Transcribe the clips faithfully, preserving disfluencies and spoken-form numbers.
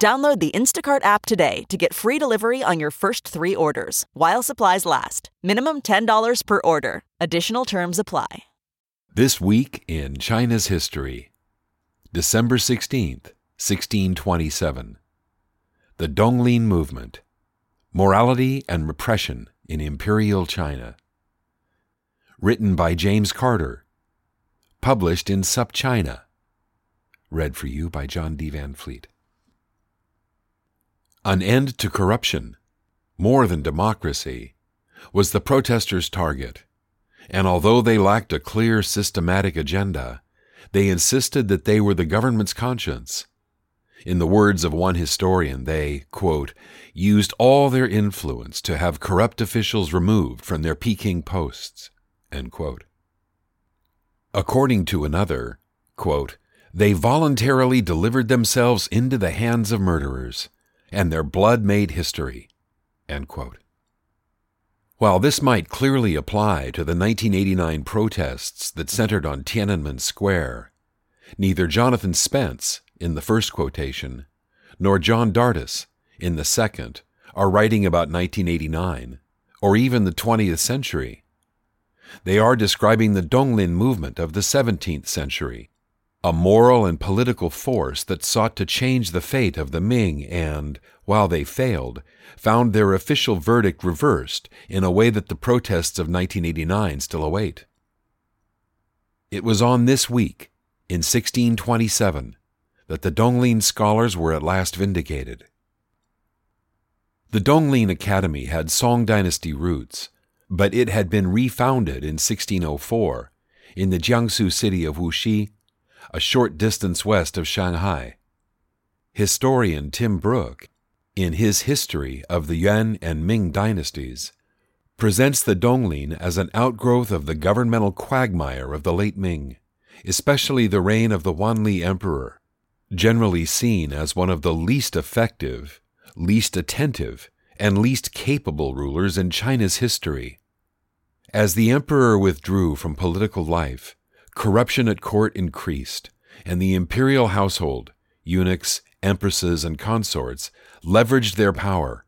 Download the Instacart app today to get free delivery on your first three orders, while supplies last. Minimum ten dollars per order. Additional terms apply. This week in China's history, December sixteenth, sixteen twenty-seven. The Donglin Movement. Morality and Repression in Imperial China. Written by James Carter. Published in SupChina. Read for you by John D Van Fleet. An end to corruption, more than democracy, was the protesters' target, and although they lacked a clear systematic agenda, they insisted that they were the government's conscience. In the words of one historian, they, quote, used all their influence to have corrupt officials removed from their Peking posts, end quote. According to another, quote, they voluntarily delivered themselves into the hands of murderers, and their blood made history, end quote. While this might clearly apply to the nineteen eighty-nine protests that centered on Tiananmen Square, neither Jonathan Spence, in the first quotation, nor John Dardis, in the second, are writing about nineteen eighty-nine, or even the twentieth century. They are describing the Donglin movement of the seventeenth century, a moral and political force that sought to change the fate of the Ming and, while they failed, found their official verdict reversed in a way that the protests of nineteen eighty-nine still await. It was on this week, in sixteen twenty-seven, that the Donglin scholars were at last vindicated. The Donglin Academy had Song Dynasty roots, but it had been refounded in sixteen oh four in the Jiangsu city of Wuxi, a short distance west of Shanghai. Historian Tim Brook, in his History of the Yuan and Ming Dynasties, presents the Donglin as an outgrowth of the governmental quagmire of the late Ming, especially the reign of the Wanli Emperor, generally seen as one of the least effective, least attentive, and least capable rulers in China's history. As the emperor withdrew from political life, corruption at court increased, and the imperial household, eunuchs, empresses, and consorts, leveraged their power.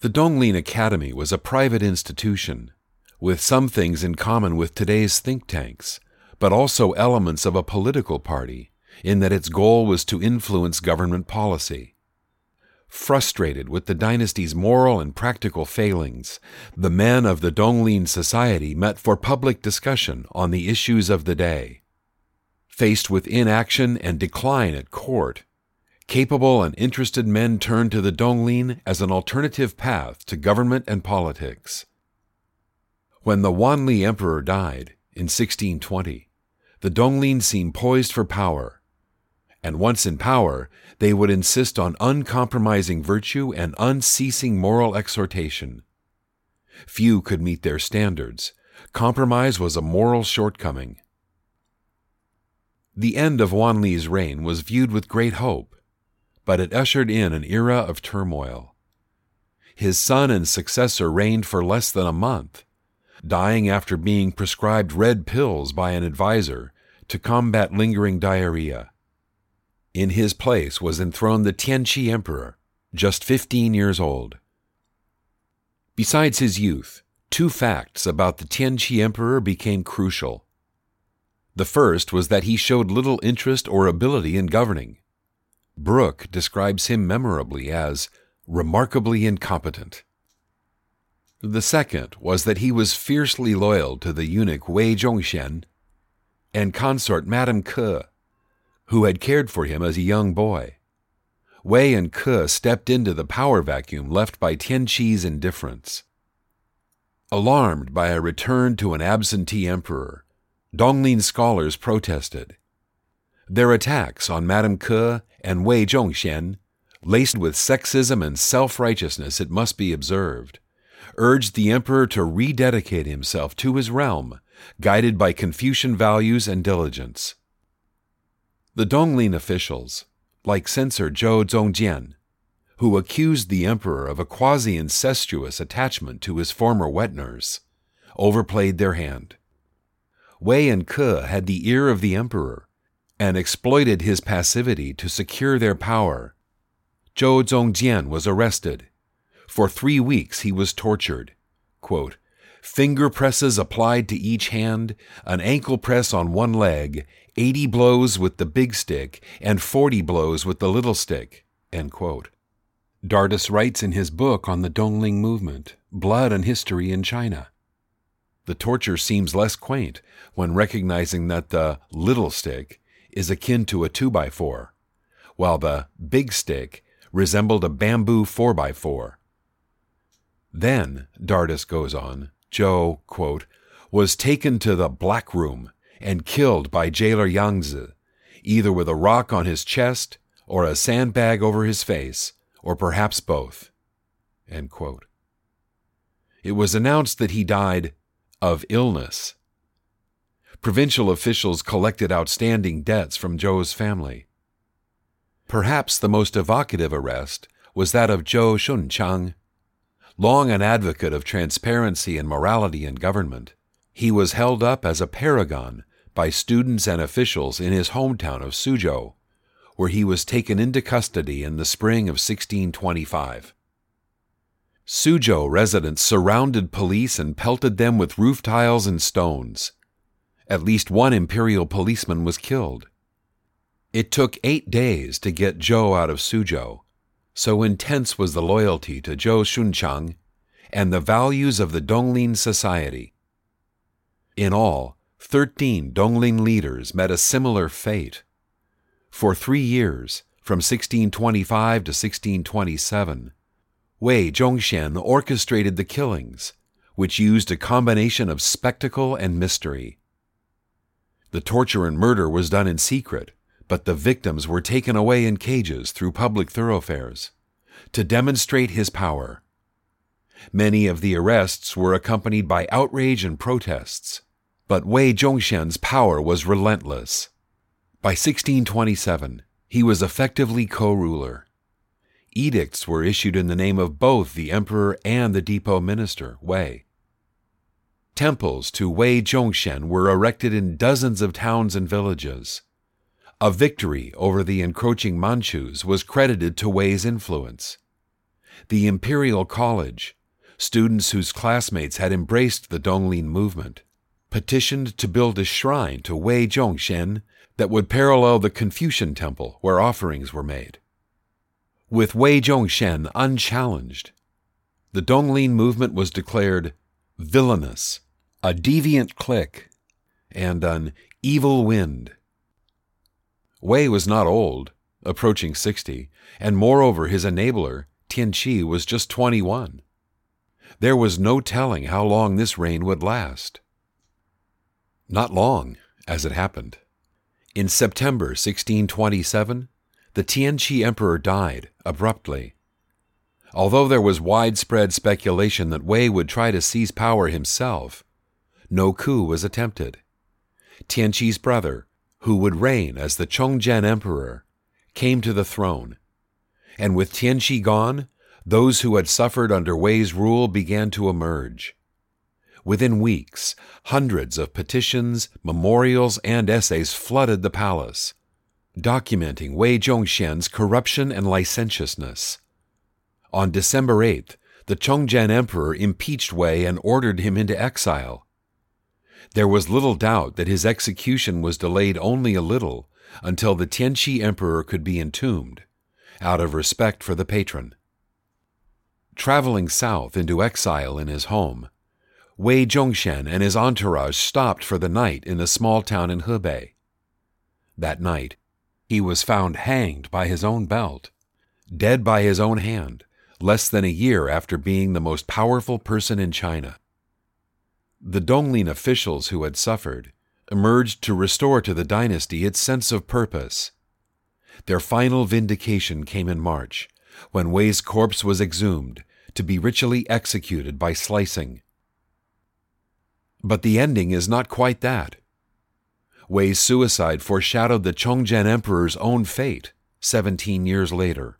The Donglin Academy was a private institution, with some things in common with today's think tanks, but also elements of a political party, in that its goal was to influence government policy. Frustrated with the dynasty's moral and practical failings, the men of the Donglin Society met for public discussion on the issues of the day. Faced with inaction and decline at court, capable and interested men turned to the Donglin as an alternative path to government and politics. When the Wanli Emperor died in sixteen twenty, the Donglin seemed poised for power, and once in power, they would insist on uncompromising virtue and unceasing moral exhortation. Few could meet their standards. Compromise was a moral shortcoming. The end of Wanli's reign was viewed with great hope, but it ushered in an era of turmoil. His son and successor reigned for less than a month, dying after being prescribed red pills by an advisor to combat lingering diarrhea. In his place was enthroned the Tianqi Emperor, just fifteen years old. Besides his youth, two facts about the Tianqi Emperor became crucial. The first was that he showed little interest or ability in governing. Brook describes him memorably as remarkably incompetent. The second was that he was fiercely loyal to the eunuch Wei Zhongxian and consort Madame Ke, who had cared for him as a young boy. Wei and Ke stepped into the power vacuum left by Tianqi's indifference. Alarmed by a return to an absentee emperor, Donglin scholars protested. Their attacks on Madame Ke and Wei Zhongxian laced with sexism and self-righteousness, it must be observed, urged the emperor to rededicate himself to his realm, guided by Confucian values and diligence. The Donglin officials, like censor Zhou Zongjian, who accused the emperor of a quasi-incestuous attachment to his former wet nurse, overplayed their hand. Wei and Ke had the ear of the emperor and exploited his passivity to secure their power. Zhou Zongjian was arrested. For three weeks he was tortured. Quote, finger presses applied to each hand, an ankle press on one leg, eighty blows with the big stick, and forty blows with the little stick. End quote. Dardis writes in his book on the Dongling movement, Blood and History in China. The torture seems less quaint when recognizing that the little stick is akin to a two by four, while the big stick resembled a bamboo four by four. Then, Dardis goes on, Zhou, quote, was taken to the Black Room and killed by jailer Yangzi, either with a rock on his chest or a sandbag over his face, or perhaps both. End quote. It was announced that he died of illness. Provincial officials collected outstanding debts from Zhou's family. Perhaps the most evocative arrest was that of Zhou Shunchang. Long an advocate of transparency and morality in government, he was held up as a paragon by students and officials in his hometown of Suzhou, where he was taken into custody in the spring of sixteen twenty-five. Suzhou residents surrounded police and pelted them with roof tiles and stones. At least one imperial policeman was killed. It took eight days to get Zhou out of Suzhou, so intense was the loyalty to Zhou Shunchang and the values of the Donglin society. In all, thirteen Donglin leaders met a similar fate. For three years, from sixteen twenty-five to sixteen twenty-seven, Wei Zhongxian orchestrated the killings, which used a combination of spectacle and mystery. The torture and murder was done in secret, but the victims were taken away in cages through public thoroughfares to demonstrate his power. Many of the arrests were accompanied by outrage and protests, but Wei Zhongxian's power was relentless. By sixteen twenty-seven, he was effectively co-ruler. Edicts were issued in the name of both the emperor and the depot minister, Wei. Temples to Wei Zhongxian were erected in dozens of towns and villages. A victory over the encroaching Manchus was credited to Wei's influence. The Imperial College, students whose classmates had embraced the Donglin movement, petitioned to build a shrine to Wei Zhongxian that would parallel the Confucian temple where offerings were made. With Wei Zhongxian unchallenged, the Donglin movement was declared villainous, a deviant clique, and an evil wind. Wei was not old, approaching sixty, and moreover his enabler, Tianqi, was just twenty-one. There was no telling how long this reign would last. Not long, as it happened. In September sixteen twenty-seven, the Tianqi Emperor died abruptly. Although there was widespread speculation that Wei would try to seize power himself, no coup was attempted. Tianqi's brother, who would reign as the Chongzhen Emperor, came to the throne, and with Tianqi gone, those who had suffered under Wei's rule began to emerge. Within weeks, hundreds of petitions, memorials, and essays flooded the palace, documenting Wei Zhongxian's corruption and licentiousness. On December eighth, the Chongzhen Emperor impeached Wei and ordered him into exile. There was little doubt that his execution was delayed only a little until the Tianqi Emperor could be entombed, out of respect for the patron. Traveling south into exile in his home, Wei Zhongxian and his entourage stopped for the night in a small town in Hebei. That night, he was found hanged by his own belt, dead by his own hand, less than a year after being the most powerful person in China. The Donglin officials who had suffered emerged to restore to the dynasty its sense of purpose. Their final vindication came in March, when Wei's corpse was exhumed to be ritually executed by slicing. But the ending is not quite that. Wei's suicide foreshadowed the Chongzhen Emperor's own fate seventeen years later.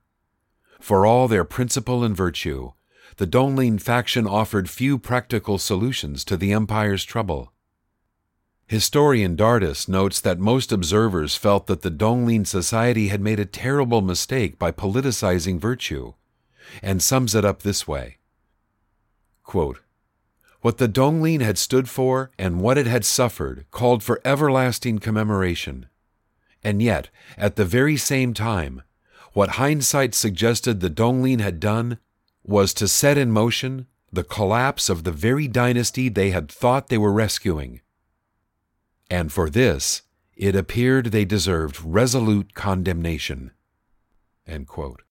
For all their principle and virtue, the Donglin faction offered few practical solutions to the empire's trouble. Historian Dardis notes that most observers felt that the Donglin society had made a terrible mistake by politicizing virtue, and sums it up this way. Quote, "What the Donglin had stood for and what it had suffered called for everlasting commemoration. And yet, at the very same time, what hindsight suggested the Donglin had done was to set in motion the collapse of the very dynasty they had thought they were rescuing. And for this, it appeared they deserved resolute condemnation." End quote.